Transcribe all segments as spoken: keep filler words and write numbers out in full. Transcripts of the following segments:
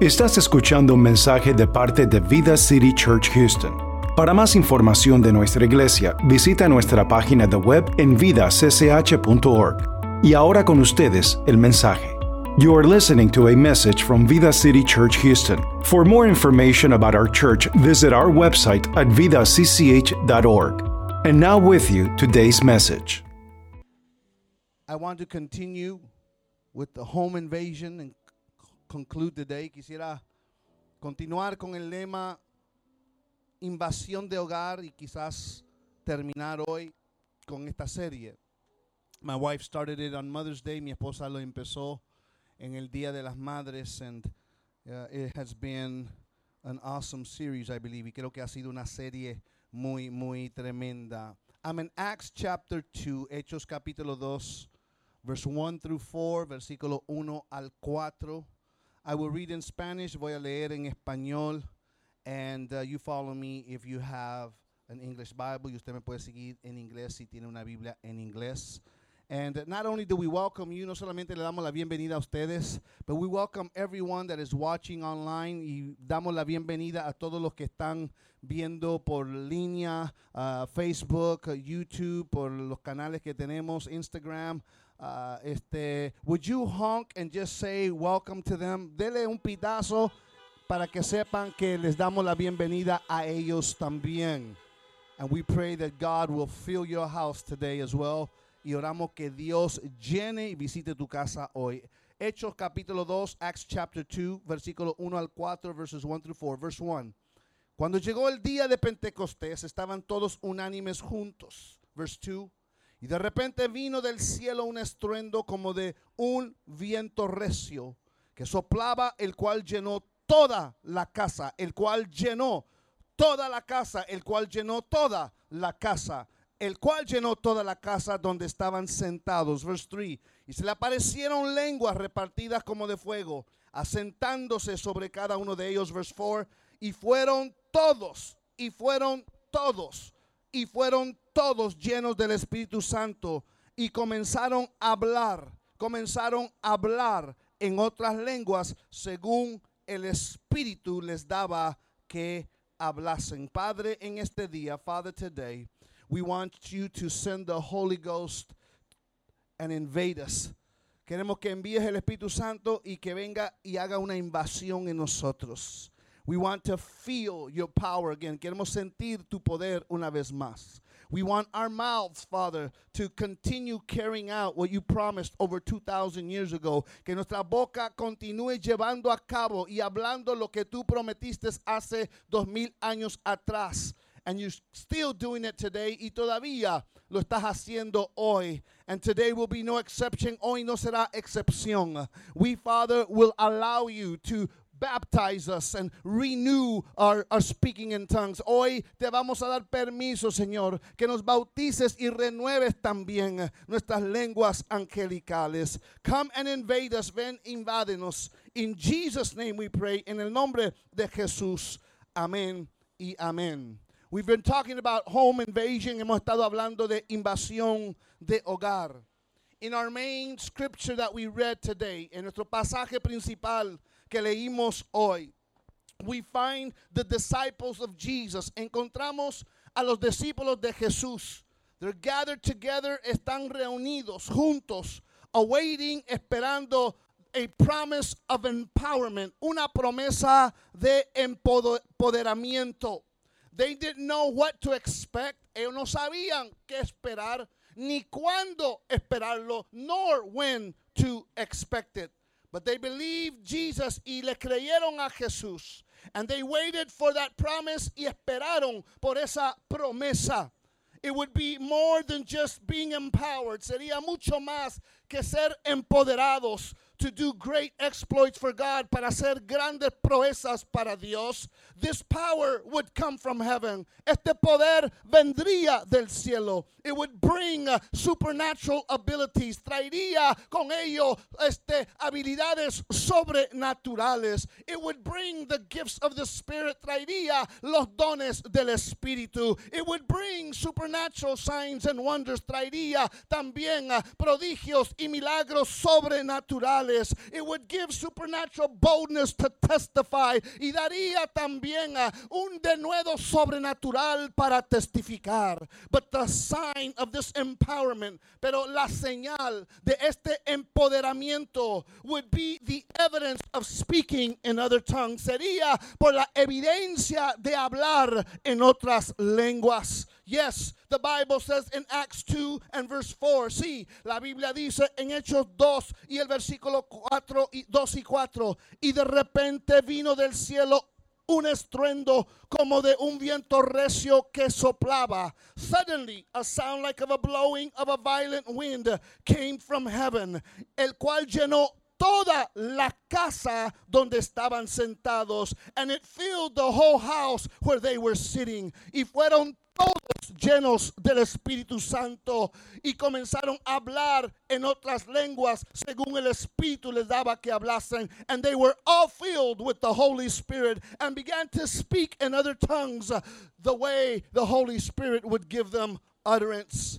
Estás escuchando un mensaje de parte de Vida City Church Houston. Para más información de nuestra iglesia, visita nuestra página de web en vida c c h dot org. Y ahora con ustedes, el mensaje. You are listening to a message from Vida City Church Houston. For more information about our church, visit our website at vida c c h dot org. And now with you, today's message. I want to continue with the home invasion and conclude today. Quisiera continuar con el lema invasión de hogar y quizás terminar hoy con esta serie. My wife started it on Mother's Day. Mi esposa lo empezó en el Día de las Madres, and uh, it has been an awesome series, I believe. Y creo que ha sido una serie muy, muy tremenda. I'm in Acts chapter two, Hechos capítulo dos, verse one through four, versículo uno al cuatro. I will read in Spanish, voy a leer en español, and uh, you follow me if you have an English Bible. Y usted me puede seguir en inglés si tiene una Biblia en inglés. And not only do we welcome you, no solamente le damos la bienvenida a ustedes, but we welcome everyone that is watching online, y damos la bienvenida a todos los que están viendo por línea, uh, Facebook, uh, YouTube, por los canales que tenemos, Instagram. Uh, este, would you honk and just say welcome to them? Dele un pitazo para que sepan que les damos la bienvenida a ellos también. And we pray that God will fill your house today as well. Y oramos que Dios llene y visite tu casa hoy. Hechos capítulo dos, Acts chapter two, versículo uno al cuatro, verses one through four. Verse one. Cuando llegó el día de Pentecostés, estaban todos unánimes juntos. Verse two. Y de repente vino del cielo un estruendo como de un viento recio que soplaba, el cual llenó toda la casa, el cual llenó toda la casa, el cual llenó toda la casa. El cual llenó toda la casa donde estaban sentados. Verse three. Y se le aparecieron lenguas repartidas como de fuego, asentándose sobre cada uno de ellos. Verse four. Y fueron todos, y fueron todos, y fueron todos llenos del Espíritu Santo, y comenzaron a hablar, comenzaron a hablar en otras lenguas según el Espíritu les daba que hablasen. Padre, en este día, Father, today, we want you to send the Holy Ghost and invade us. Queremos que envíes el Espíritu Santo y que venga y haga una invasión en nosotros. We want to feel your power again. Queremos sentir tu poder una vez más. We want our mouths, Father, to continue carrying out what you promised over two thousand years ago. Que nuestra boca continúe llevando a cabo y hablando lo que tú prometiste hace dos mil años atrás. And you're still doing it today, y todavía lo estás haciendo hoy. And today will be no exception. Hoy no será excepción. We, Father, will allow you to baptize us and renew our, our speaking in tongues. Hoy te vamos a dar permiso, Señor, que nos bautices y renueves también nuestras lenguas angelicales. Come and invade us. Ven, invádenos. In Jesus' name we pray. En el nombre de Jesús. Amén y amén. We've been talking about home invasion. Hemos estado hablando de invasión de hogar. In our main scripture that we read today, en nuestro pasaje principal que leímos hoy, we find the disciples of Jesus. Encontramos a los discípulos de Jesús. They're gathered together, están reunidos, juntos, awaiting, esperando a promise of empowerment, una promesa de empoderamiento. They didn't know what to expect. Ellos no sabían qué esperar, ni cuándo esperarlo, nor when to expect it. But they believed Jesus, y le creyeron a Jesús. And they waited for that promise, y esperaron por esa promesa. It would be more than just being empowered. Sería mucho más que ser empoderados. To do great exploits for God, para hacer grandes proezas para Dios. This power would come from heaven. Este poder vendría del cielo. It would bring uh, supernatural abilities. Traería con ello este, habilidades sobrenaturales. It would bring the gifts of the Spirit. Traería los dones del Espíritu. It would bring supernatural signs and wonders. Traería también uh, prodigios y milagros sobrenaturales. espirituales. It would give supernatural boldness to testify. Y daría también uh, un denuedo sobrenatural para testificar. But the sign of this empowerment, pero la señal de este empoderamiento would be the evidence of speaking in other tongues. Sería por la evidencia de hablar en otras lenguas. Yes, the Bible says in Acts two and verse four. Sí, la Biblia dice en Hechos dos y el versículo cuatro y dos y cuatro. Y de repente vino del cielo un estruendo como de un viento recio que soplaba. Suddenly, a sound like of a blowing of a violent wind came from heaven, el cual llenó toda la casa donde estaban sentados, and it filled the whole house where they were sitting. Y fueron todos llenos del Espíritu Santo y comenzaron a hablar en otras lenguas según el Espíritu les daba que hablasen. And they were all filled with the Holy Spirit and began to speak in other tongues the way the Holy Spirit would give them utterance.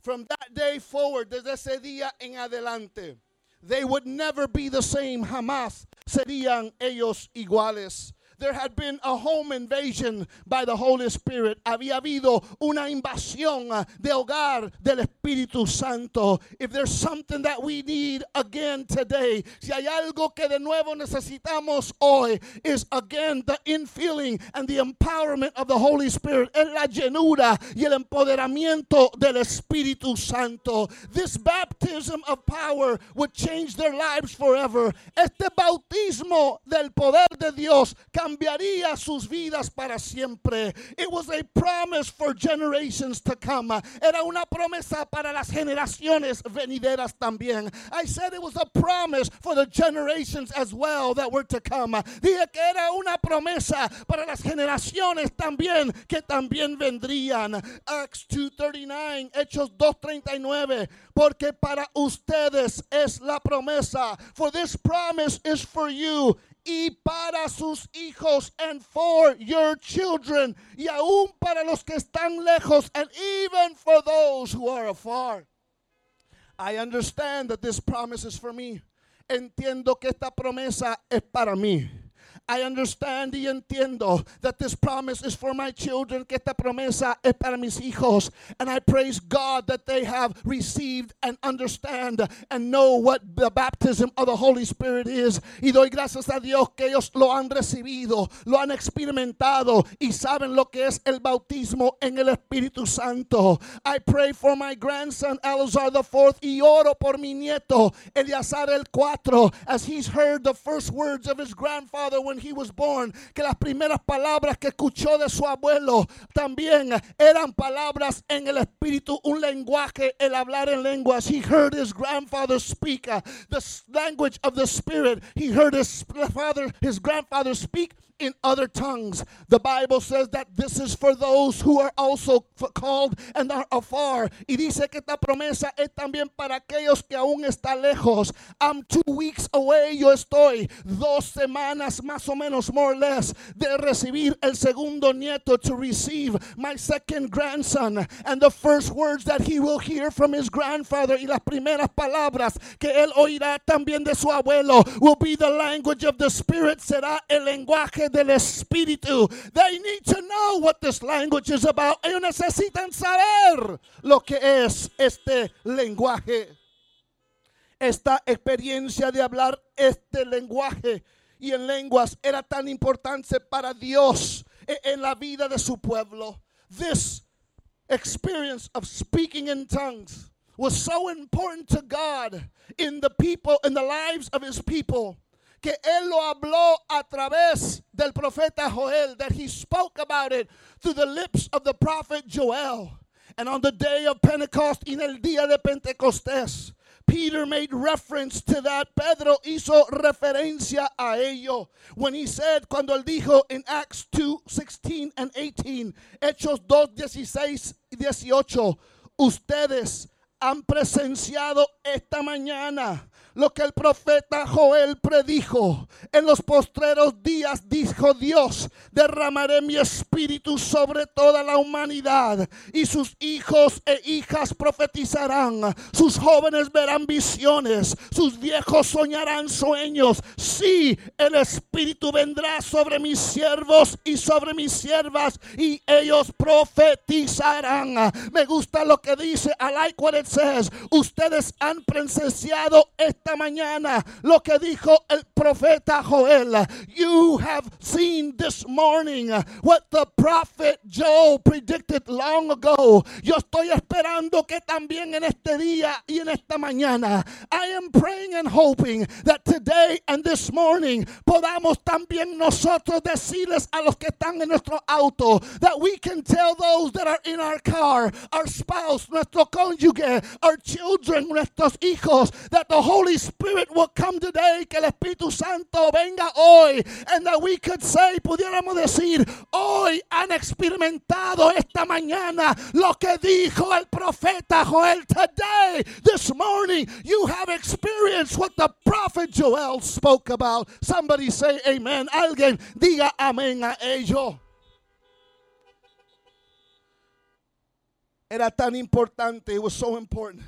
From that day forward, desde ese día en adelante, they would never be the same. Jamás serían ellos iguales. There had been a home invasion by the Holy Spirit. Había habido una invasión de hogar del Espíritu Santo. If there's something that we need again today, si hay algo que de nuevo necesitamos hoy, is again the infilling and the empowerment of the Holy Spirit. Es la llenura y el empoderamiento del Espíritu Santo. This baptism of power would change their lives forever. Este bautismo del poder de Dios cambiaría sus vidas para siempre. It was a promise for generations to come. Era una promesa para las generaciones venideras también. I said it was a promise for the generations as well that were to come. Dije que era una promesa para las generaciones también que también vendrían. Acts two thirty-nine, Hechos dos treinta y nueve. Porque para ustedes es la promesa. For this promise is for you. Y para sus hijos, and for your children, y aún para los que están lejos, and even for those who are afar. I understand that this promise is for me. Entiendo que esta promesa es para mí. I understand y entiendo that this promise is for my children, que esta promesa es para mis hijos. And I praise God that they have received and understand and know what the baptism of the Holy Spirit is. Y doy gracias a Dios que ellos lo han recibido, lo han experimentado y saben lo que es el bautismo en el Espíritu Santo. I pray for my grandson, Eleazar the fourth, y oro por mi nieto, Eleazar el cuarto, as he's heard the first words of his grandfather when he was born, que las primeras palabras que escuchó de su abuelo también eran palabras en el Espíritu, un lenguaje, el hablar en lenguas. He heard his grandfather speak uh, the language of the Spirit. He heard his father, his grandfather speak in other tongues. The Bible says that this is for those who are also called and are afar. Y dice que esta promesa es también para aquellos que aún están lejos. I'm two weeks away, yo estoy dos semanas más o menos, more or less, de recibir el segundo nieto, to receive my second grandson. And the first words that he will hear from his grandfather, y las primeras palabras que él oirá también de su abuelo, will be the language of the Spirit, será el lenguaje del Espíritu. They need to know what this language is about. Ellos necesitan saber lo que es este lenguaje, esta experiencia de hablar este lenguaje y en lenguas era tan importante para Dios en la vida de su pueblo. This experience of speaking in tongues was so important to God in the people, in the lives of his people, que él lo habló a través del profeta Joel, that he spoke about it through the lips of the prophet Joel. And on the day of Pentecost, en el día de Pentecostés, Peter made reference to that. Pedro hizo referencia a ello when he said, cuando él dijo in Acts two sixteen and eighteen, Hechos dos dieciséis y dieciocho, ustedes han presenciado esta mañana lo que el profeta Joel predijo. En los postreros días, dijo Dios, derramaré mi espíritu sobre toda la humanidad, y sus hijos e hijas profetizarán, sus jóvenes verán visiones, sus viejos soñarán sueños. Sí, el espíritu vendrá sobre mis siervos y sobre mis siervas, y ellos profetizarán. Me gusta lo que dice, I like what it says. Ustedes han presenciado esta mañana lo que dijo el profeta Joel. You have seen this morning what the prophet Joel predicted long ago. Yo estoy esperando que también en este día y en esta mañana, I am praying and hoping that today and this morning podamos también nosotros decirles a los que están en nuestro auto, that we can tell those that are in our car, our spouse, nuestro cónyuge, our children, nuestros hijos, that the Holy Spirit will come today, que el Espíritu Santo venga hoy, and that we could say, pudiéramos decir, hoy han experimentado esta mañana lo que dijo el profeta Joel. Today, this morning, you have experienced what the prophet Joel spoke about. Somebody say amen. Alguien diga amén a ello. Era tan importante, it was so important,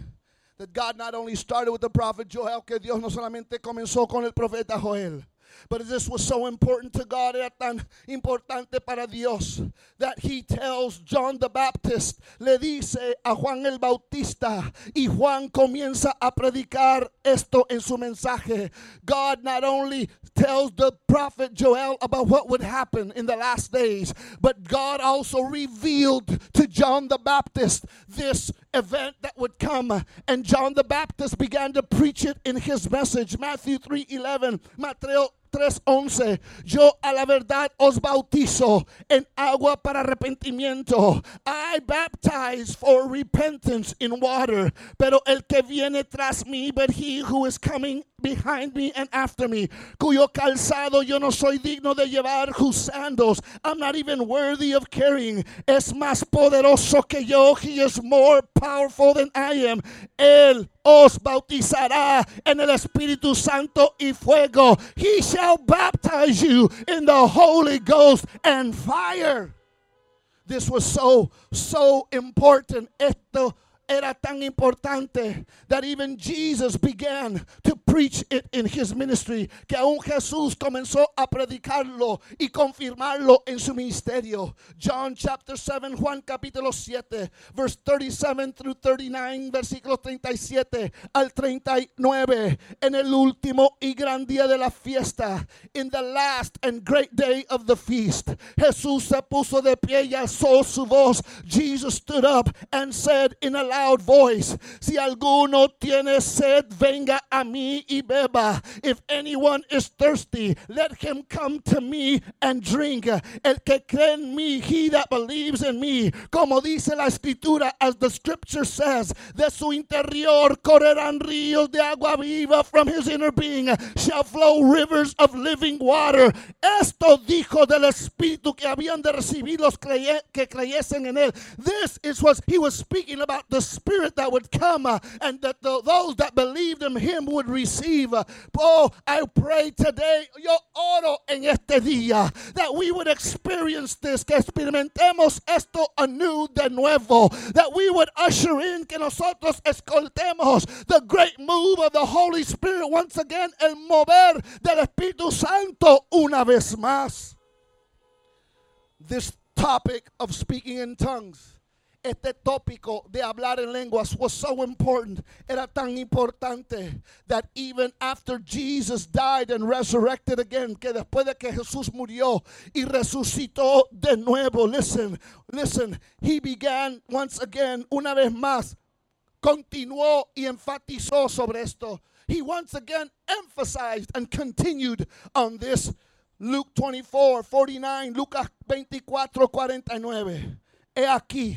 that God not only started with the prophet Joel, que Dios no solamente comenzó con el profeta Joel, but this was so important to God, era tan importante para Dios, that he tells John the Baptist, le dice a Juan el Bautista, y Juan comienza a predicar esto en su mensaje. God not only tells the prophet Joel about what would happen in the last days, but God also revealed to John the Baptist this event that would come, and John the Baptist began to preach it in his message. Matthew three eleven, Mateo tres once, yo a la verdad os bautizo en agua para arrepentimiento. I baptize for repentance in water, pero el que viene tras mí, but he who is coming behind me and after me, cuyo calzado yo no soy digno de llevar, whose sandals I'm not even worthy of carrying, es más poderoso que yo, he is more powerful than I am, él os bautizará en el Espíritu Santo y fuego, he shall baptize you in the Holy Ghost and fire. This was so, so important. Esto era tan importante that even Jesus began to preach it in his ministry, que aún Jesús comenzó a predicarlo y confirmarlo en su ministerio. John chapter seven, Juan capítulo siete, verse thirty-seven through thirty-nine, versículos thirty-seven al thirty-nine, en el último y gran día de la fiesta, in the last and great day of the feast, Jesús se puso de pie y alzó su voz. Jesus stood up and said in a loud voice, si alguno tiene sed, venga a mí y beba. If anyone is thirsty, let him come to me and drink. El que cree en mí, he that believes in me, como dice la escritura, as the scripture says, de su interior correrán ríos de agua viva, from his inner being shall flow rivers of living water. Esto dijo del Espíritu que habían de recibir los crey- que creyesen en él. This is what he was speaking about, the Spirit that would come, uh, and that the, those that believed in him would receive. Uh, oh, I pray today, yo oro en este día, that we would experience this, que experimentemos esto anew de nuevo, that we would usher in, que nosotros escoltemos the great move of the Holy Spirit once again, el mover del Espíritu Santo una vez más. This topic of speaking in tongues, este tópico de hablar en lenguas, was so important, era tan importante, that even after Jesus died and resurrected again, que después de que Jesús murió y resucitó de nuevo, listen, listen, he began once again, una vez más, continuó y enfatizó sobre esto. He once again emphasized and continued on this. Luke twenty-four forty-nine, Lucas veinticuatro cuarenta y nueve, he aquí,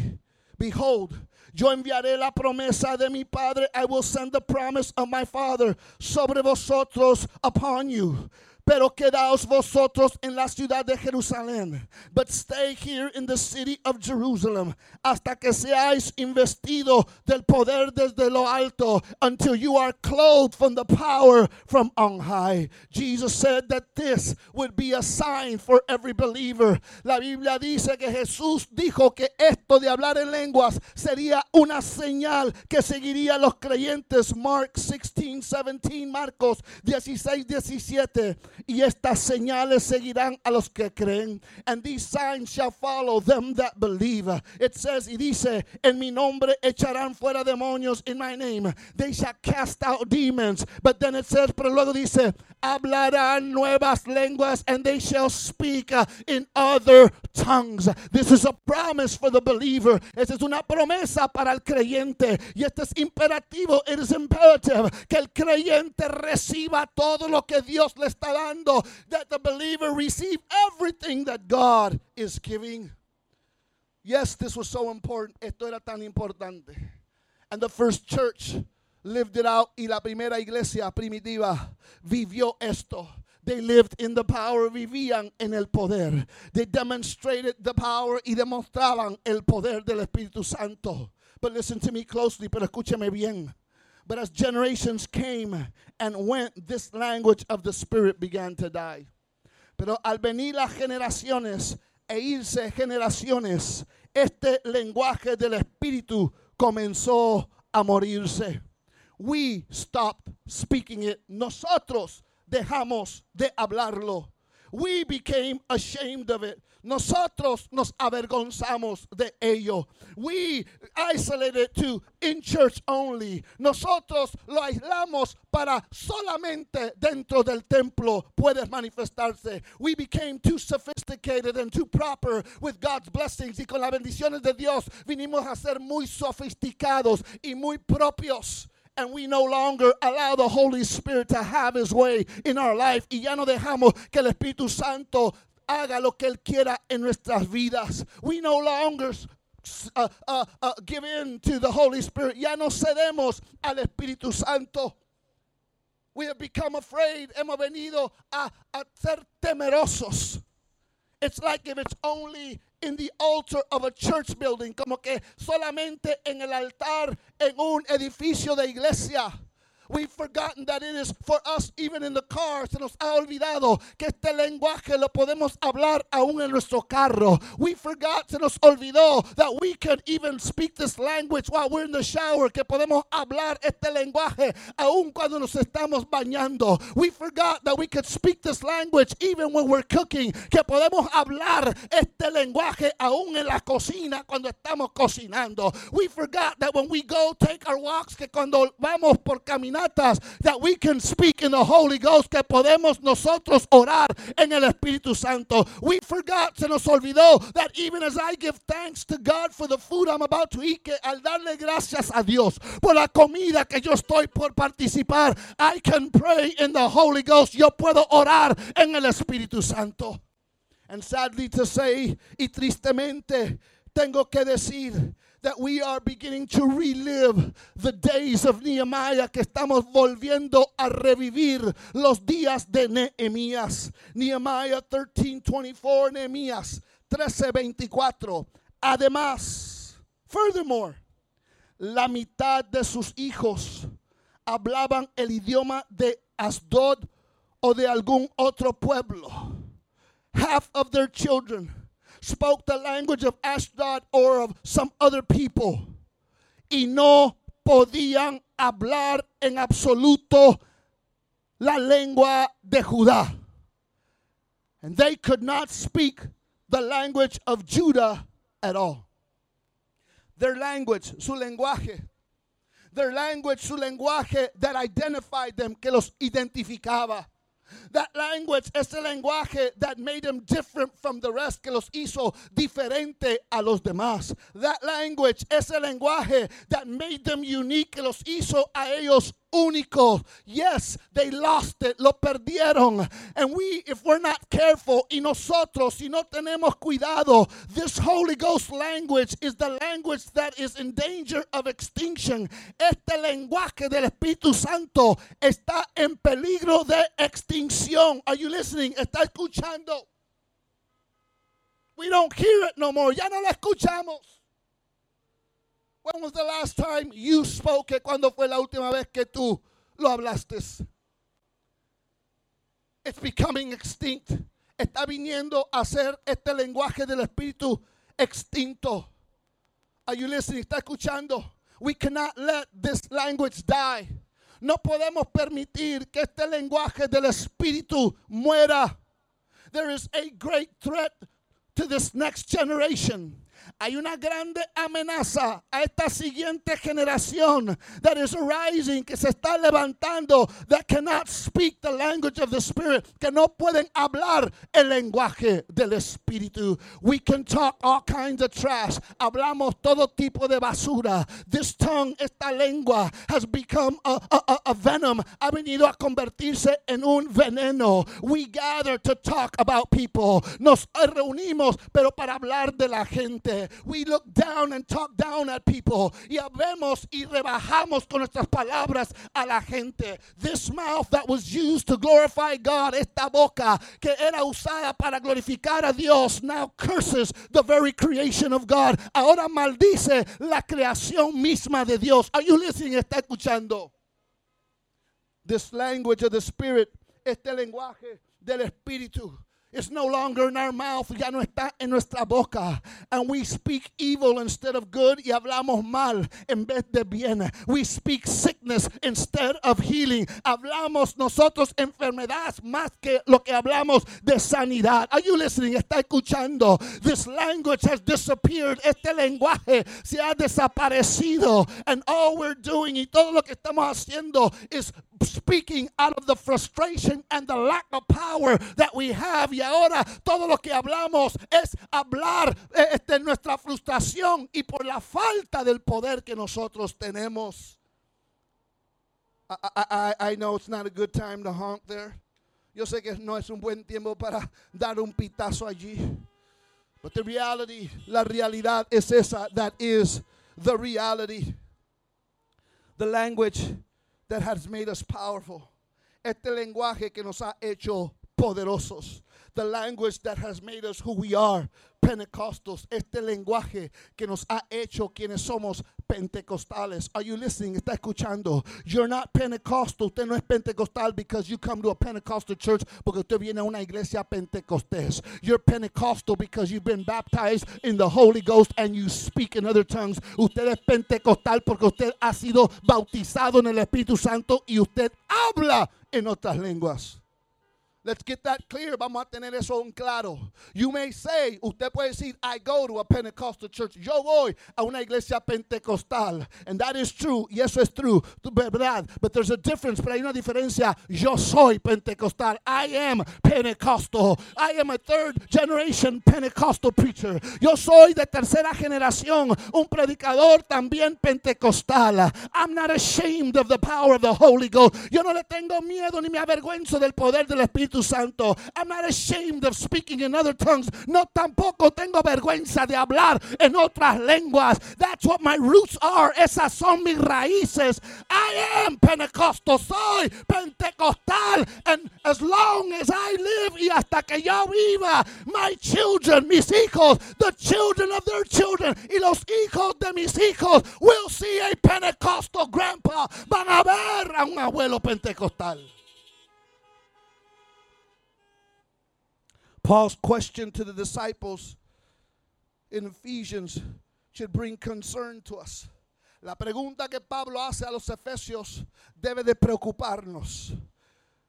behold, yo enviaré la promesa de mi Padre. I will send the promise of my Father sobre vosotros upon you. Pero quedaos vosotros en la ciudad de Jerusalén, but stay here in the city of Jerusalem, hasta que seáis investido del poder desde lo alto, until you are clothed from the power from on high. Jesus said that this would be a sign for every believer. La Biblia dice que Jesús dijo que esto de hablar en lenguas sería una señal que seguiría a los creyentes. Mark sixteen seventeen, Marcos dieciséis diecisiete. Y estas señales seguirán a los que creen. And these signs shall follow them that believe. It says, y dice, en mi nombre echarán fuera demonios. In my name they shall cast out demons. But then it says, pero luego dice, hablarán nuevas lenguas, and they shall speak uh, in other tongues. This is a promise for the believer. Esta es una promesa para el creyente. Y este es imperativo. It is imperative que el creyente reciba todo lo que Dios le está dando. That the believer receive everything that God is giving. Yes, this was so important. Esto era tan importante. And the first church lived it out. Y la primera iglesia primitiva vivió esto. They lived in the power, vivían en el poder. They demonstrated the power y demostraban el poder del Espíritu Santo. But listen to me closely, pero escúcheme bien. But as generations came and went, this language of the Spirit began to die. Pero al venir las generaciones e irse generaciones, este lenguaje del Espíritu comenzó a morirse. We stopped speaking it. Nosotros dejamos de hablarlo. We became ashamed of it. Nosotros nos avergonzamos de ello. We isolated to in church only. Nosotros lo aislamos para solamente dentro del templo puede manifestarse. We became too sophisticated and too proper with God's blessings. Y con las bendiciones de Dios vinimos a ser muy sofisticados y muy propios. And we no longer allow the Holy Spirit to have his way in our life. Y ya no dejamos que el Espíritu Santo haga lo que él quiera en nuestras vidas. We no longer uh, uh, uh, give in to the Holy Spirit. Ya no cedemos al Espíritu Santo. We have become afraid. Hemos venido a, a ser temerosos. It's like if it's only in the altar of a church building, como que solamente en el altar, en un edificio de iglesia. We've forgotten that it is for us even in the car. Se nos ha olvidado que este lenguaje lo podemos hablar aún en nuestro carro. We forgot, se nos olvidó that we can even speak this language while we're in the shower, que podemos hablar este lenguaje aún cuando nos estamos bañando. We forgot that we could speak this language even when we're cooking, que podemos hablar este lenguaje aún en la cocina cuando estamos cocinando. We forgot that when we go take our walks, que cuando vamos por caminar, that we can speak in the Holy Ghost, que podemos nosotros orar en el Espíritu Santo. We forgot, se nos olvidó, that even as I give thanks to God for the food I'm about to eat, que al darle gracias a Dios por la comida que yo estoy por participar, I can pray in the Holy Ghost. Yo puedo orar en el Espíritu Santo. And sadly to say, y tristemente tengo que decir, that we are beginning to relive the days of Nehemiah, que estamos volviendo a revivir los días de Nehemías. Nehemiah thirteen twenty-four, Nehemías trece veinticuatro. Además, furthermore, la mitad de sus hijos hablaban el idioma de Ashdod o de algún otro pueblo. Half of their children spoke the language of Ashdod or of some other people. Y no podían hablar en absoluto la lengua de Judá. And they could not speak the language of Judah at all. Their language, su lenguaje. Their language, su lenguaje that identified them, que los identificaba. That language, ese lenguaje that made them different from the rest, que los hizo diferente a los demás. That language, ese lenguaje that made them unique, que los hizo a ellos únicos. Yes, they lost it. Lo perdieron. And we, if we're not careful, y nosotros, si no tenemos cuidado, this Holy Ghost language is the language that is in danger of extinction. Este lenguaje del Espíritu Santo está en peligro de extinción. Are you listening? ¿Está escuchando? We don't hear it no more. Ya no la escuchamos. When was the last time you spoke? ¿Cuándo fue la última vez que tú lo hablaste? It's becoming extinct. Está viniendo a ser este lenguaje del Espíritu extinto. Are you listening? ¿Está escuchando? We cannot let this language die. No podemos permitir que este lenguaje del Espíritu muera. There is a great threat to this next generation. Hay una grande amenaza a esta siguiente generación that is arising, que se está levantando, that cannot speak the language of the Spirit, que no pueden hablar el lenguaje del Espíritu. We can talk all kinds of trash. Hablamos todo tipo de basura. This tongue, esta lengua, has become a, a, a venom. Ha venido a convertirse en un veneno. We gather to talk about people. Nos reunimos, pero para hablar de la gente. We look down and talk down at people. Y hablamos y rebajamos con nuestras palabras a la gente. This mouth that was used to glorify God, esta boca que era usada para glorificar a Dios, now curses the very creation of God. Ahora maldice la creación misma de Dios. Are you listening? ¿Está escuchando? This language of the Spirit, este lenguaje del Espíritu, it's no longer in our mouth, ya no está en nuestra boca. And we speak evil instead of good, y hablamos mal en vez de bien. We speak sickness instead of healing. Hablamos nosotros enfermedad más que lo que hablamos de sanidad. Are you listening? ¿Está escuchando? This language has disappeared. Este lenguaje se ha desaparecido. And all we're doing, y todo lo que estamos haciendo, is speaking out of the frustration and the lack of power that we have. Y ahora todo lo que hablamos es hablar de este, nuestra frustración y por la falta del poder que nosotros tenemos. I, I, I know it's not a good time to honk there. Yo sé que no es un buen tiempo para dar un pitazo allí. But the reality, la realidad es esa. That is the reality. The language that has made us powerful. Este lenguaje que nos ha hecho poderosos. The language that has made us who we are, Pentecostals. Este lenguaje que nos ha hecho quienes somos Pentecostales. Are you listening? ¿Está escuchando? You're not Pentecostal. Usted no es Pentecostal because you come to a Pentecostal church, porque usted viene a una iglesia Pentecostés. You're Pentecostal because you've been baptized in the Holy Ghost and you speak in other tongues. Usted es Pentecostal porque usted ha sido bautizado en el Espíritu Santo y usted habla en otras lenguas. Let's get that clear. Vamos a tener eso en claro. You may say, usted puede decir, I go to a Pentecostal church. Yo voy a una iglesia pentecostal. And that is true. Y eso es true. Verdad. But there's a difference. Pero hay una diferencia. Yo soy pentecostal. I am Pentecostal. I am a third generation Pentecostal preacher. Yo soy de tercera generación. Un predicador también pentecostal. I'm not ashamed of the power of the Holy Ghost. Yo no le tengo miedo ni me avergüenzo del poder del Espíritu Santo. I'm not ashamed of speaking in other tongues. No tampoco tengo vergüenza de hablar en otras lenguas. That's what my roots are. Esas son mis raíces. I am Pentecostal. Soy Pentecostal. And as long as I live y hasta que yo viva, my children, mis hijos, the children of their children y los hijos de mis hijos will see a Pentecostal grandpa. Van a ver a un abuelo pentecostal. Paul's question to the disciples in Ephesians should bring concern to us. La pregunta que Pablo hace a los Efesios debe de preocuparnos.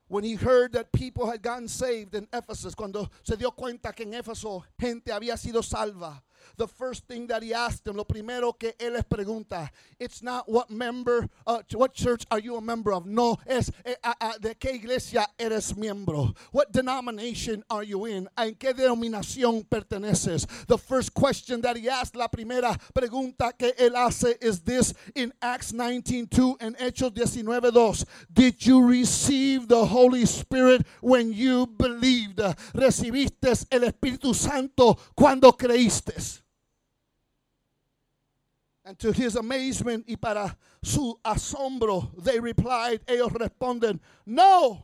When he heard that people had gotten saved in Ephesus, cuando se dio cuenta que en Éfeso gente había sido salva, The first thing that he asked them, lo primero que él les pregunta, it's not what member, uh, what church are you a member of? No, es eh, a, a, de qué iglesia eres miembro. What denomination are you in? ¿En qué denominación perteneces? The first question that he asked, la primera pregunta que él hace is this in Acts nineteen two and Hechos diecinueve dos. Did you receive the Holy Spirit when you believed? ¿Recibiste el Espíritu Santo cuando creíste? And to his amazement y para su asombro, they replied, ellos responden, no,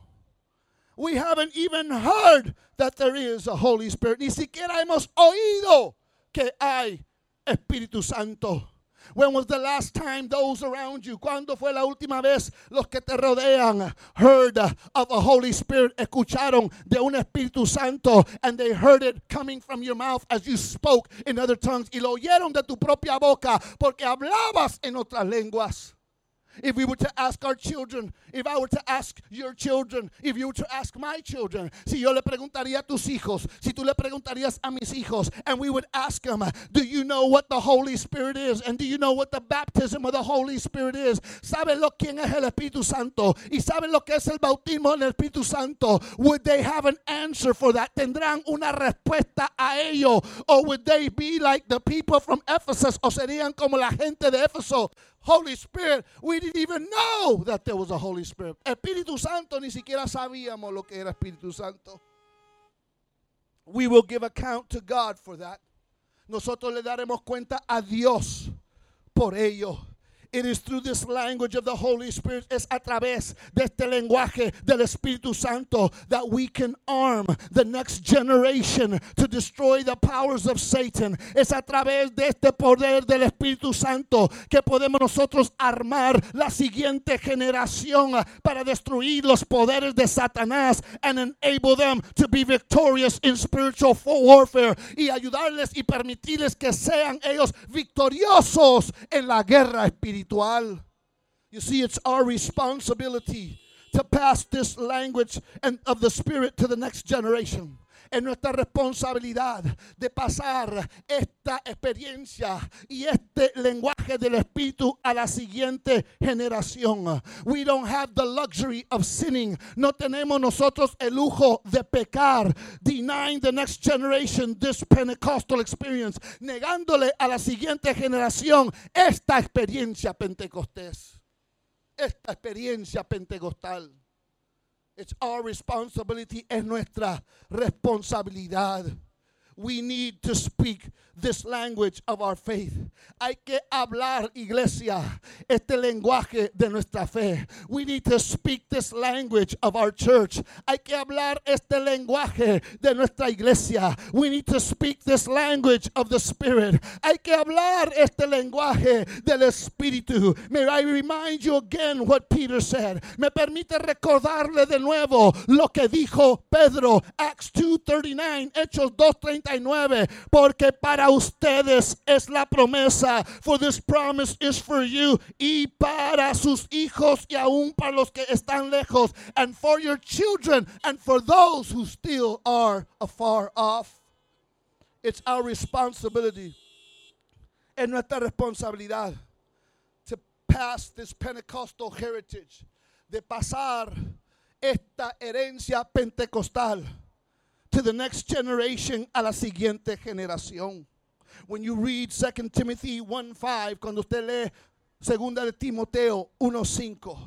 we haven't even heard that there is a Holy Spirit. Ni siquiera hemos oído que hay Espíritu Santo. When was the last time those around you, ¿cuándo fue la última vez los que te rodean, heard of a Holy Spirit, escucharon de un Espíritu Santo, and they heard it coming from your mouth as you spoke in other tongues, y lo oyeron de tu propia boca, porque hablabas en otras lenguas? If we were to ask our children, if I were to ask your children, if you were to ask my children, si yo le preguntaría a tus hijos, si tú le preguntarías a mis hijos, and we would ask them, do you know what the Holy Spirit is? And do you know what the baptism of the Holy Spirit is? ¿Saben lo quién es el Espíritu Santo? ¿Y saben lo que es el bautismo del Espíritu Santo? Would they have an answer for that? ¿Tendrán una respuesta a ello? Or would they be like the people from Ephesus? ¿O serían como la gente de Éfeso? Holy Spirit, we didn't even know that there was a Holy Spirit. Espíritu Santo, ni siquiera sabíamos lo que era Espíritu Santo. We will give account to God for that. Nosotros le daremos cuenta a Dios por ello. It is through this language of the Holy Spirit, es a través de este lenguaje del Espíritu Santo, that we can arm the next generation to destroy the powers of Satan. Es a través de este poder del Espíritu Santo que podemos nosotros armar la siguiente generación para destruir los poderes de Satanás and enable them to be victorious in spiritual warfare, y ayudarles y permitirles que sean ellos victoriosos en la guerra espiritual. You see, it's our responsibility to pass this language and of the Spirit to the next generation. Es nuestra responsabilidad de pasar esta experiencia y este lenguaje del Espíritu a la siguiente generación. We don't have the luxury of sinning. No tenemos nosotros el lujo de pecar. Denying the next generation this Pentecostal experience. Negándole a la siguiente generación esta experiencia pentecostés. Esta experiencia pentecostal. It's our responsibility, es nuestra responsabilidad. We need to speak this language of our faith. Hay que hablar, iglesia, este lenguaje de nuestra fe. We need to speak this language of our church. Hay que hablar este lenguaje de nuestra iglesia. We need to speak this language of the Spirit. Hay que hablar este lenguaje del Espíritu. May I remind you again what Peter said. Me permite recordarle de nuevo lo que dijo Pedro. Acts two thirty-nine, Hechos dos treinta y nueve. Porque para ustedes es la promesa, for this promise is for you, y para sus hijos y aún para los que están lejos, and for your children and for those who still are afar off. It's our responsibility, es nuestra responsabilidad, to pass this Pentecostal heritage, de pasar esta herencia pentecostal to the next generation, a la siguiente generación. When you read Second Timothy one five, cuando usted lee Segunda de Timoteo uno cinco,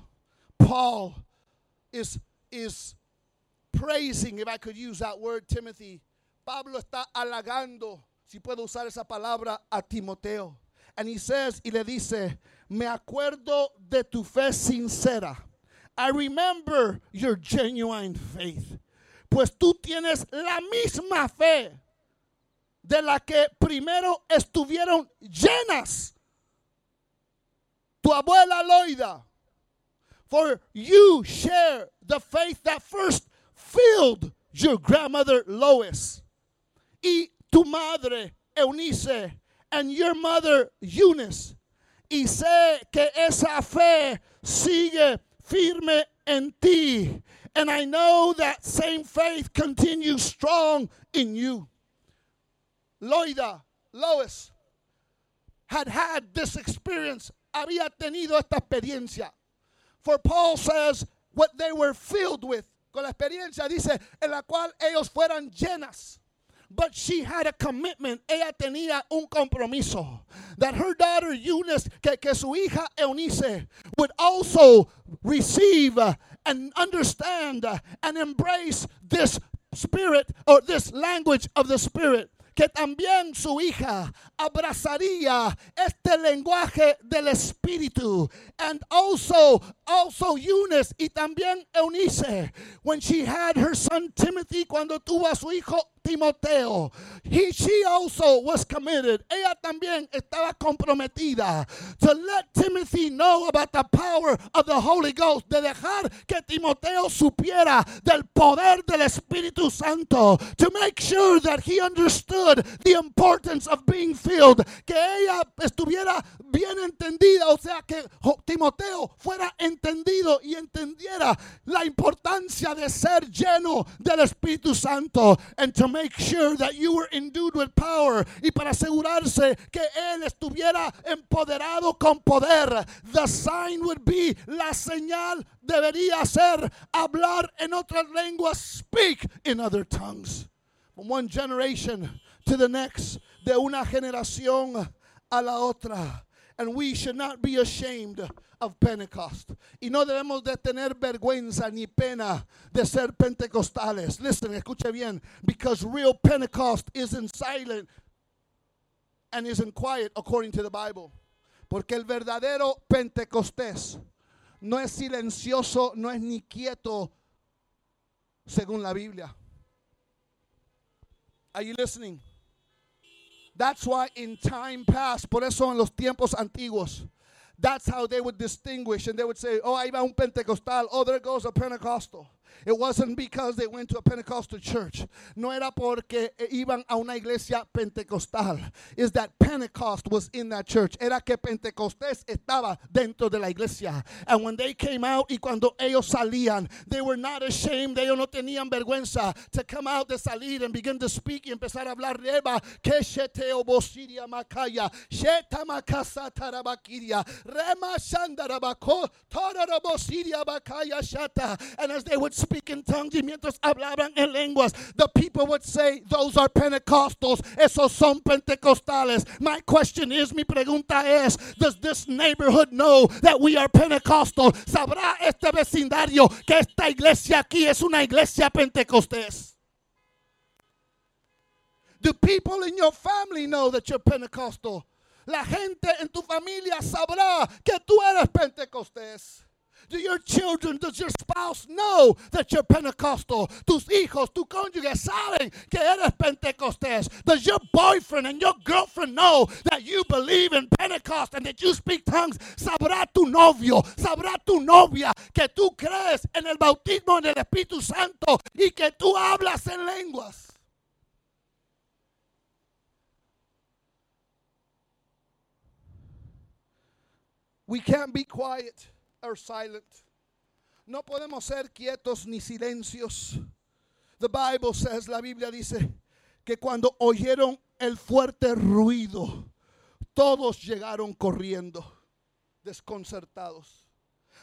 Paul is, is praising, if I could use that word, Timothy. Pablo está halagando, si puedo usar esa palabra, a Timoteo. And he says, y le dice, me acuerdo de tu fe sincera. I remember your genuine faith. Pues tú tienes la misma fe de la que primero estuvieron llenas tu abuela Loida. For you share the faith that first filled your grandmother Lois, y tu madre Eunice, and your mother Eunice. Y sé que esa fe sigue firme en ti. And I know that same faith continues strong in you. Loida Lois had had this experience, había tenido esta experiencia. For Paul says, what they were filled with, con la experiencia dice, en la cual ellos fueran llenas. But she had a commitment. Ella tenía un compromiso. That her daughter Eunice, que, que su hija Eunice, would also receive uh, and understand uh, and embrace this spirit or this language of the Spirit. Que también su hija abrazaría este lenguaje del Espíritu. And also, also Eunice y también Eunice, when she had her son Timothy, cuando tuvo a su hijo Timoteo, he, she also was committed. Ella también estaba comprometida to let Timothy know about the power of the Holy Ghost, de dejar que Timoteo supiera del poder del Espíritu Santo, to make sure that he understood the importance of being filled, que ella estuviera bien entendida, o sea, que Timoteo fuera entendido y entendiera la importancia de ser lleno del Espíritu Santo, and to make sure that you were endued with power, y para asegurarse que él estuviera empoderado con poder. The sign would be, la señal debería ser, hablar en otras lenguas, speak in other tongues. From one generation to the next, de una generación a la otra. And we should not be ashamed of Pentecost. Y no debemos de tener vergüenza ni pena de ser pentecostales. Listen, escuche bien. Because real Pentecost isn't silent and isn't quiet according to the Bible. Porque el verdadero Pentecostés no es silencioso, no es ni quieto según la Biblia. Are you listening? That's why in time past, por eso en los tiempos antiguos, that's how they would distinguish, and they would say, oh, ahí va un Pentecostal, oh, there goes a Pentecostal. It wasn't because they went to a Pentecostal church. No era porque iban a una iglesia pentecostal. It's that Pentecost was in that church. Era que Pentecostés estaba dentro de la iglesia. And when they came out, y cuando ellos salían, they were not ashamed. Ellos no tenían vergüenza to come out, de salir, and begin to speak, y empezar a hablar. Reba, que sheteo bosiria makaya, sheta makasa tarabakiria, rema shandarabako, tararabosiria bakaya shata. And as they would speak in tongues, y mientras hablaban en lenguas, the people would say, those are Pentecostals, esos son Pentecostales. My question is, mi pregunta es, does this neighborhood know that we are Pentecostal? ¿Sabrá este vecindario que esta iglesia aquí es una iglesia Pentecostés? Do people in your family know that you're Pentecostal? La gente en tu familia sabrá que tú eres Pentecostés. Do your children, does your spouse know that you're Pentecostal? Tus hijos, tu cónyuge saben que eres Pentecostés. Does your boyfriend and your girlfriend know that you believe in Pentecost and that you speak tongues? Sabrá tu novio, sabrá tu novia que tú crees en el bautismo en el Espíritu Santo y que tú hablas en lenguas. We can't be quiet or silent. No podemos ser quietos ni silencios. The Bible says, la Biblia dice, que cuando oyeron el fuerte ruido, todos llegaron corriendo, desconcertados.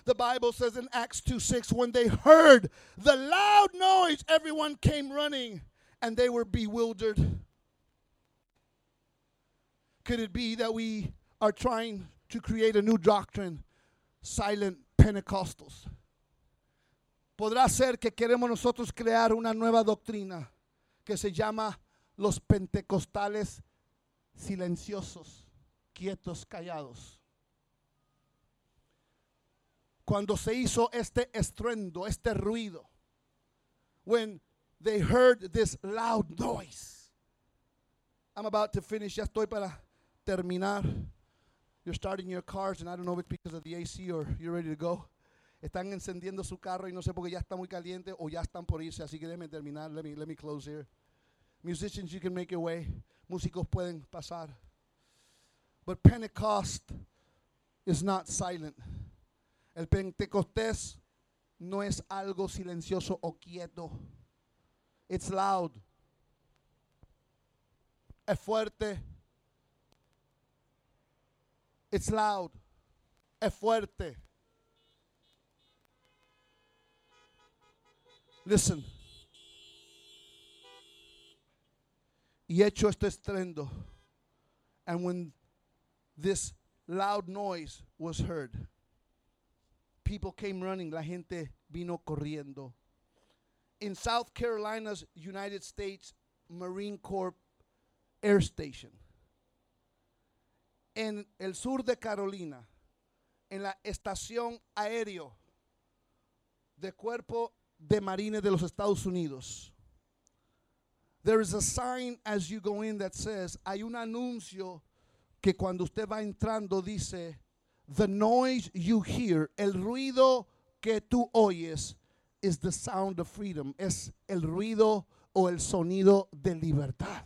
The Bible says in Acts two six, when they heard the loud noise, everyone came running, and they were bewildered. Could it be that we are trying to create a new doctrine? Silent Pentecostals. Podrá ser que queremos nosotros crear una nueva doctrina que se llama los pentecostales silenciosos, quietos, callados. Cuando se hizo este estruendo, este ruido, when they heard this loud noise. I'm about to finish, ya estoy para terminar. You're starting your cars, and I don't know if it's because of the A C or you're ready to go. Están encendiendo su carro y no sé porque ya está muy caliente o ya están por irse. Así que déjeme terminar. Let me, let me close here. Musicians, you can make your way. Músicos pueden pasar. But Pentecost is not silent. El Pentecostés no es algo silencioso o quieto. It's loud. Es fuerte. It's loud. Es fuerte. Listen. Y hecho este estruendo. And when this loud noise was heard, people came running. La gente vino corriendo. In South Carolina's United States Marine Corps Air Station, en el sur de Carolina, en la estación aéreo de Cuerpo de Marines de los Estados Unidos, there is a sign as you go in that says, hay un anuncio que cuando usted va entrando dice, the noise you hear, el ruido que tú oyes, is the sound of freedom. Es el ruido o el sonido de libertad.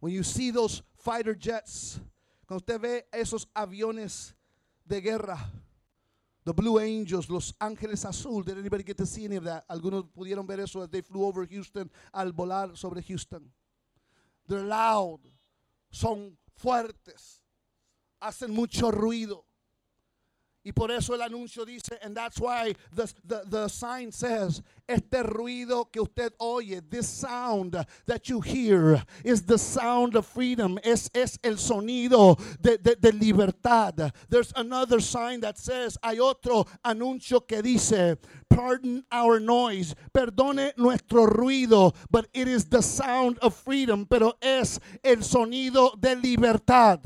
When you see those fighter jets, cuando usted ve esos aviones de guerra, the Blue Angels, Los Ángeles Azul, did anybody get to see any of that? Algunos pudieron ver eso as they flew over Houston, al volar sobre Houston. They're loud, son fuertes, hacen mucho ruido. Y por eso el anuncio dice, and that's why the, the, the sign says, este ruido que usted oye, this sound that you hear, is the sound of freedom. Es, es el sonido de, de, de libertad. There's another sign that says, hay otro anuncio que dice, pardon our noise, perdone nuestro ruido, but it is the sound of freedom, pero es el sonido de libertad.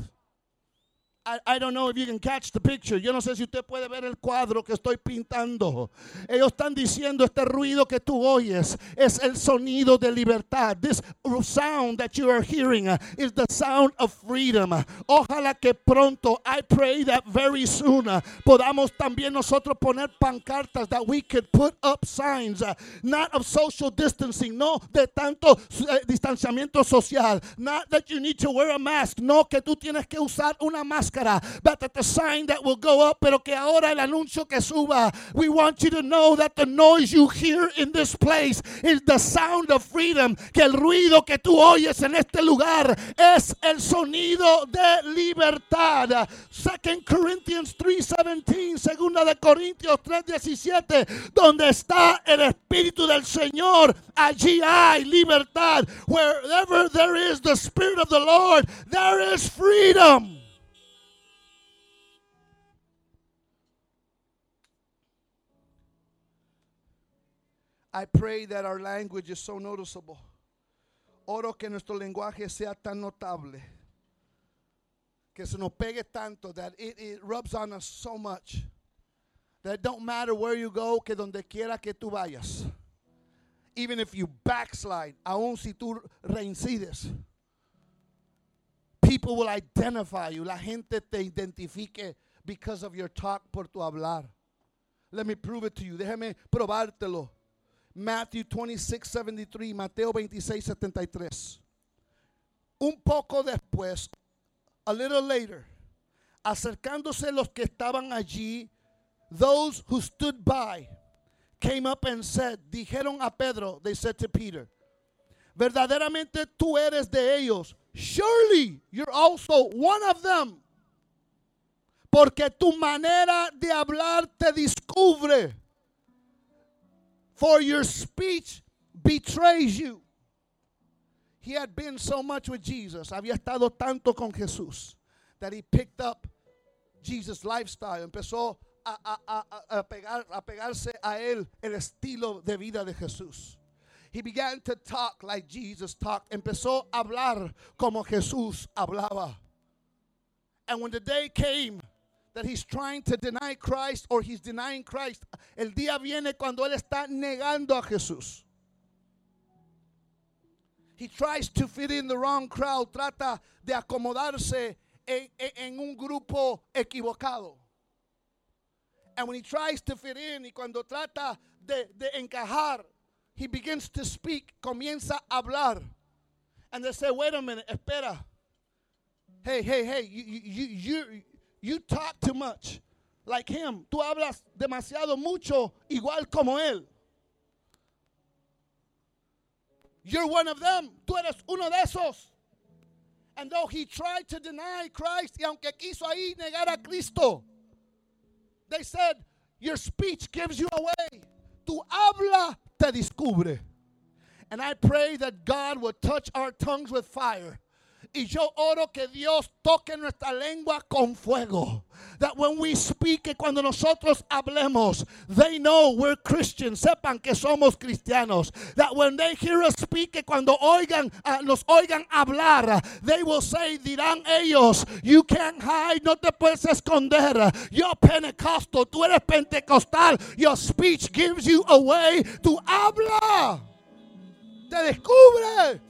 I, I don't know if you can catch the picture. Yo no sé si usted puede ver el cuadro que estoy pintando. Ellos están diciendo este ruido que tú oyes es el sonido de libertad. This sound that you are hearing is the sound of freedom. Ojalá que pronto, I pray that very soon, podamos también nosotros poner pancartas, that we could put up signs, uh, not of social distancing, no de tanto uh, distanciamiento social, not that you need to wear a mask, no que tú tienes que usar una máscara, but that the sign that will go up, pero que ahora el anuncio que suba, we want you to know that the noise you hear in this place is the sound of freedom, que el ruido que tú oyes en este lugar es el sonido de libertad. Second Corinthians three seventeen, segunda de Corintios tres diecisiete, donde está el Espíritu del Señor, allí hay libertad. Wherever there is the Spirit of the Lord, there is freedom. I pray that our language is so noticeable. Oro que nuestro lenguaje sea tan notable, que se nos pegue tanto, that it, it rubs on us so much, that it don't matter where you go, que donde quiera que tú vayas, even if you backslide, aun si tú reincides, people will identify you. La gente te identifique because of your talk, por tu hablar. Let me prove it to you. Déjame probártelo. Matthew twenty-six seventy-three, Mateo veintiséis setenta y tres. Un poco después, a little later, acercándose los que estaban allí, those who stood by came up and said, dijeron a Pedro, they said to Peter, verdaderamente tú eres de ellos, surely you're also one of them, porque tu manera de hablar te descubre. For your speech betrays you. He had been so much with Jesus. Había estado tanto con Jesús. That he picked up Jesus' lifestyle. Empezó a, a, a, a, pegar, a pegarse a él el estilo de vida de Jesús. He began to talk like Jesus talked. Empezó a hablar como Jesús hablaba. And when the day came that he's trying to deny Christ or he's denying Christ, el día viene cuando él está negando a Jesús. He tries to fit in the wrong crowd. Trata de acomodarse en, en un grupo equivocado. And when he tries to fit in, y cuando trata de, de encajar, he begins to speak, comienza a hablar. And they say, wait a minute, espera. Hey, hey, hey, you, you, you, you You talk too much like him. Tú hablas demasiado mucho igual como él. You're one of them. Tú eres uno de esos. And though he tried to deny Christ, y aunque quiso ahí negar a Cristo, they said, your speech gives you away. Tu habla te descubre. And I pray that God will touch our tongues with fire. Y yo oro que Dios toque nuestra lengua con fuego. That when we speak, que cuando nosotros hablemos, they know we're Christians, sepan que somos cristianos. That when they hear us speak, que cuando oigan, uh, nos oigan hablar, they will say, dirán ellos, you can't hide, no te puedes esconder. You're Pentecostal, tú eres Pentecostal. Your speech gives you away. Tu habla, te descubre.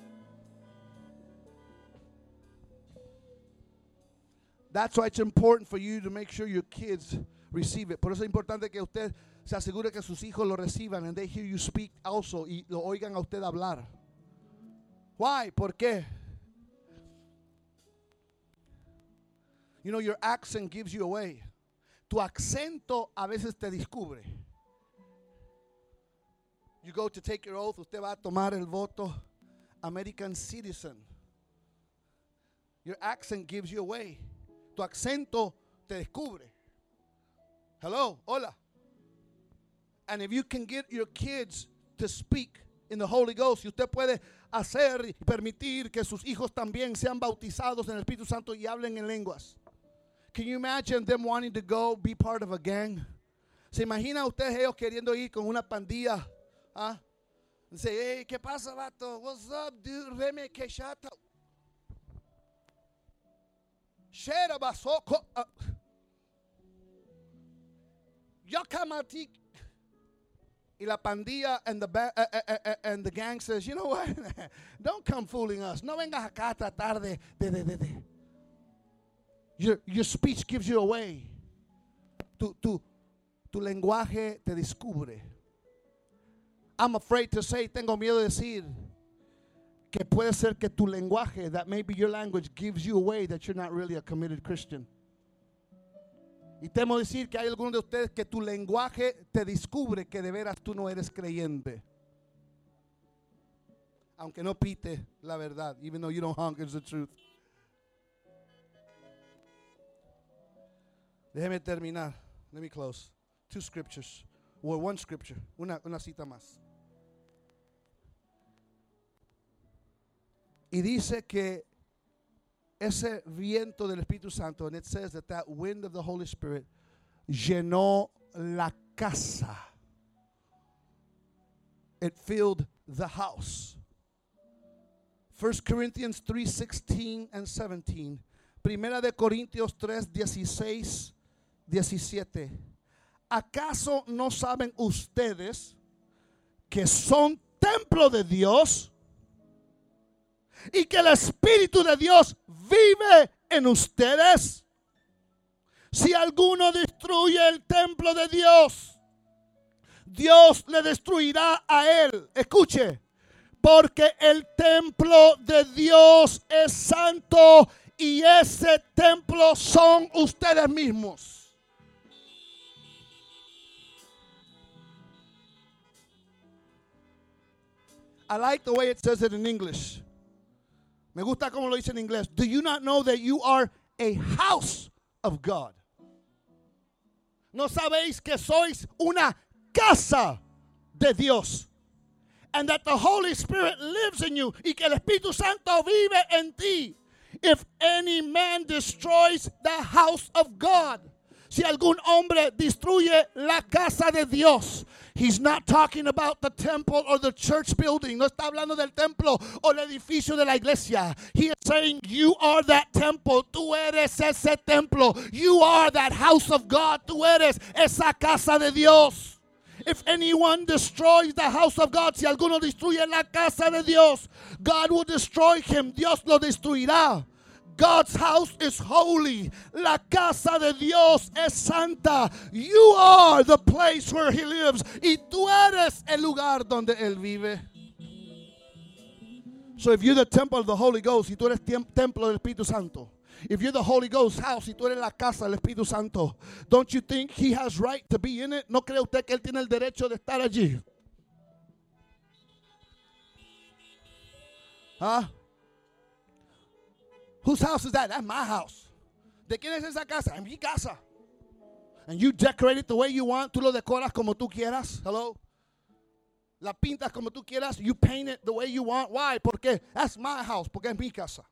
That's why it's important for you to make sure your kids receive it. Por eso es importante que usted se asegure que sus hijos lo reciban and they hear you speak also y lo oigan a usted hablar. Why? ¿Por qué? You know, your accent gives you away. Tu acento a veces te descubre. You go to take your oath, usted va a tomar el voto, American citizen. Your accent gives you away. Tu acento te descubre. Hello, hola. And if you can get your kids to speak in the Holy Ghost, y usted puede hacer y permitir que sus hijos también sean bautizados en el Espíritu Santo y hablen en lenguas. Can you imagine them wanting to go be part of a gang? ¿Se imagina ustedes ellos queriendo ir con una pandilla? ¿Ah? And say, hey, ¿qué pasa, vato? What's up, dude? Reme que chata. Y la pandilla and the, ba- uh, uh, uh, and the gang says, you know what? Don't come fooling us. No vengas acá a tratar de, de, de, de, de. Your, your speech gives you away. Tu, tu, tu lenguaje te descubre. I'm afraid to say, tengo miedo de decir, que puede ser que tu lenguaje, that maybe your language gives you away that you're not really a committed Christian. Y temo decir que hay algunos de ustedes que tu lenguaje te descubre que de veras tú no eres creyente. Aunque no pite la verdad, even though you don't honk, it's the truth. Déjeme terminar. Let me close. Two scriptures. Or one scripture. Una, una cita más. Y dice que ese viento del Espíritu Santo, and it says that that wind of the Holy Spirit llenó la casa. It filled the house. First Corinthians three sixteen and seventeen. Primera de Corintios tres dieciséis, diecisiete. ¿Acaso no saben ustedes que son templo de Dios? Y que el Espíritu de Dios vive en ustedes. Si alguno destruye el templo de Dios, Dios le destruirá a él. Escuche, porque el templo de Dios es santo y ese templo son ustedes mismos. I like the way it says it in English. Me gusta como lo dice en inglés. Do you not know that you are a house of God? No sabéis que sois una casa de Dios. And that the Holy Spirit lives in you. Y que el Espíritu Santo vive en ti. If any man destroys the house of God. Si algún hombre destruye la casa de Dios. He's not talking about the temple or the church building. No está hablando del templo o el edificio de la iglesia. He is saying you are that temple. Tú eres ese templo. You are that house of God. Tú eres esa casa de Dios. If anyone destroys the house of God, si alguno destruye la casa de Dios, God will destroy him. Dios lo destruirá. God's house is holy. La casa de Dios es santa. You are the place where he lives. Y tú eres el lugar donde él vive. So if you're the temple of the Holy Ghost, y tú eres tem- templo del Espíritu Santo. If you're the Holy Ghost house, y tú eres la casa del Espíritu Santo. Don't you think he has right to be in it? ¿No cree usted que él tiene el derecho de estar allí? ¿Ah? Whose house is that? That's my house. ¿De quién es esa casa? Es mi casa. And you decorate it the way you want. Tú lo decoras como tú quieras. Hello? La pintas como tú quieras. You paint it the way you want. Why? Porque that's my house. Porque es mi casa.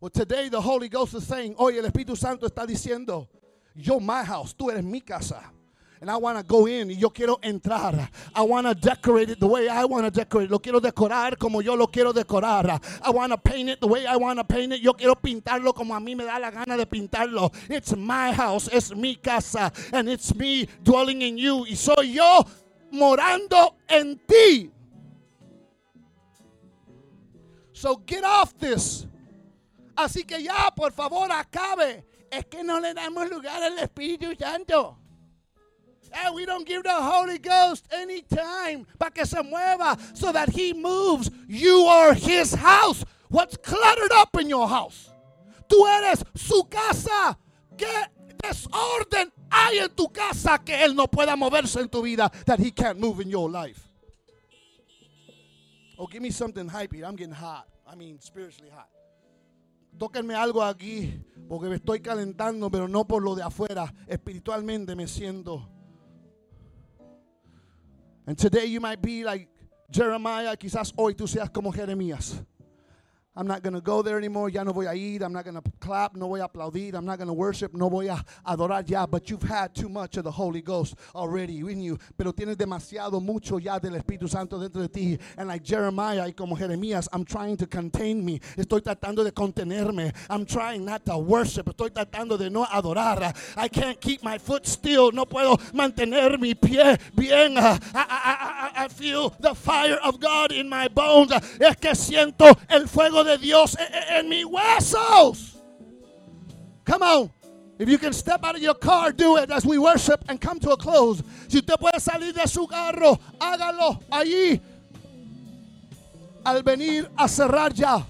Well, today the Holy Ghost is saying, oye, el Espíritu Santo está diciendo, yo, my house. Tú eres mi casa. And I want to go in. Y yo quiero entrar. I want to decorate it the way I want to decorate. Lo quiero decorar como yo lo quiero decorar. I want to paint it the way I want to paint it. Yo quiero pintarlo como a mí me da la gana de pintarlo. It's my house. Es mi casa. And it's me dwelling in you. Y soy yo morando en ti. So get off this. Así que ya, por favor, acabe. Es que no le damos lugar al Espíritu Santo. And we don't give the Holy Ghost any time para que se mueva, so that He moves. You are His house. What's cluttered up in your house? Tú eres su casa. ¿Qué desorden hay en tu casa que Él no pueda moverse en tu vida, that He can't move in your life? Oh, give me something hype here. I'm getting hot. I mean, spiritually hot. Tóquenme algo aquí, porque me estoy calentando, pero no por lo de afuera. Espiritualmente me siento. And today you might be like Jeremiah. Quizás hoy tú seas como Jeremías. I'm not going to go there anymore. Ya no voy a ir. I'm not going to clap. No voy a aplaudir. I'm not going to worship. No voy a adorar ya. But you've had too much of the Holy Ghost already in you. Pero tienes demasiado mucho ya del Espíritu Santo dentro de ti. And like Jeremiah y como Jeremías, I'm trying to contain me. Estoy tratando de contenerme. I'm trying not to worship. Estoy tratando de no adorar. I can't keep my foot still. No puedo mantener mi pie bien. I, I, I, I feel the fire of God in my bones. Es que siento el fuego de Dios en mis huesos. Come on. If you can step out of your car, do it as we worship and come to a close. Si usted puede salir de su carro, hágalo allí. Al venir a cerrar ya.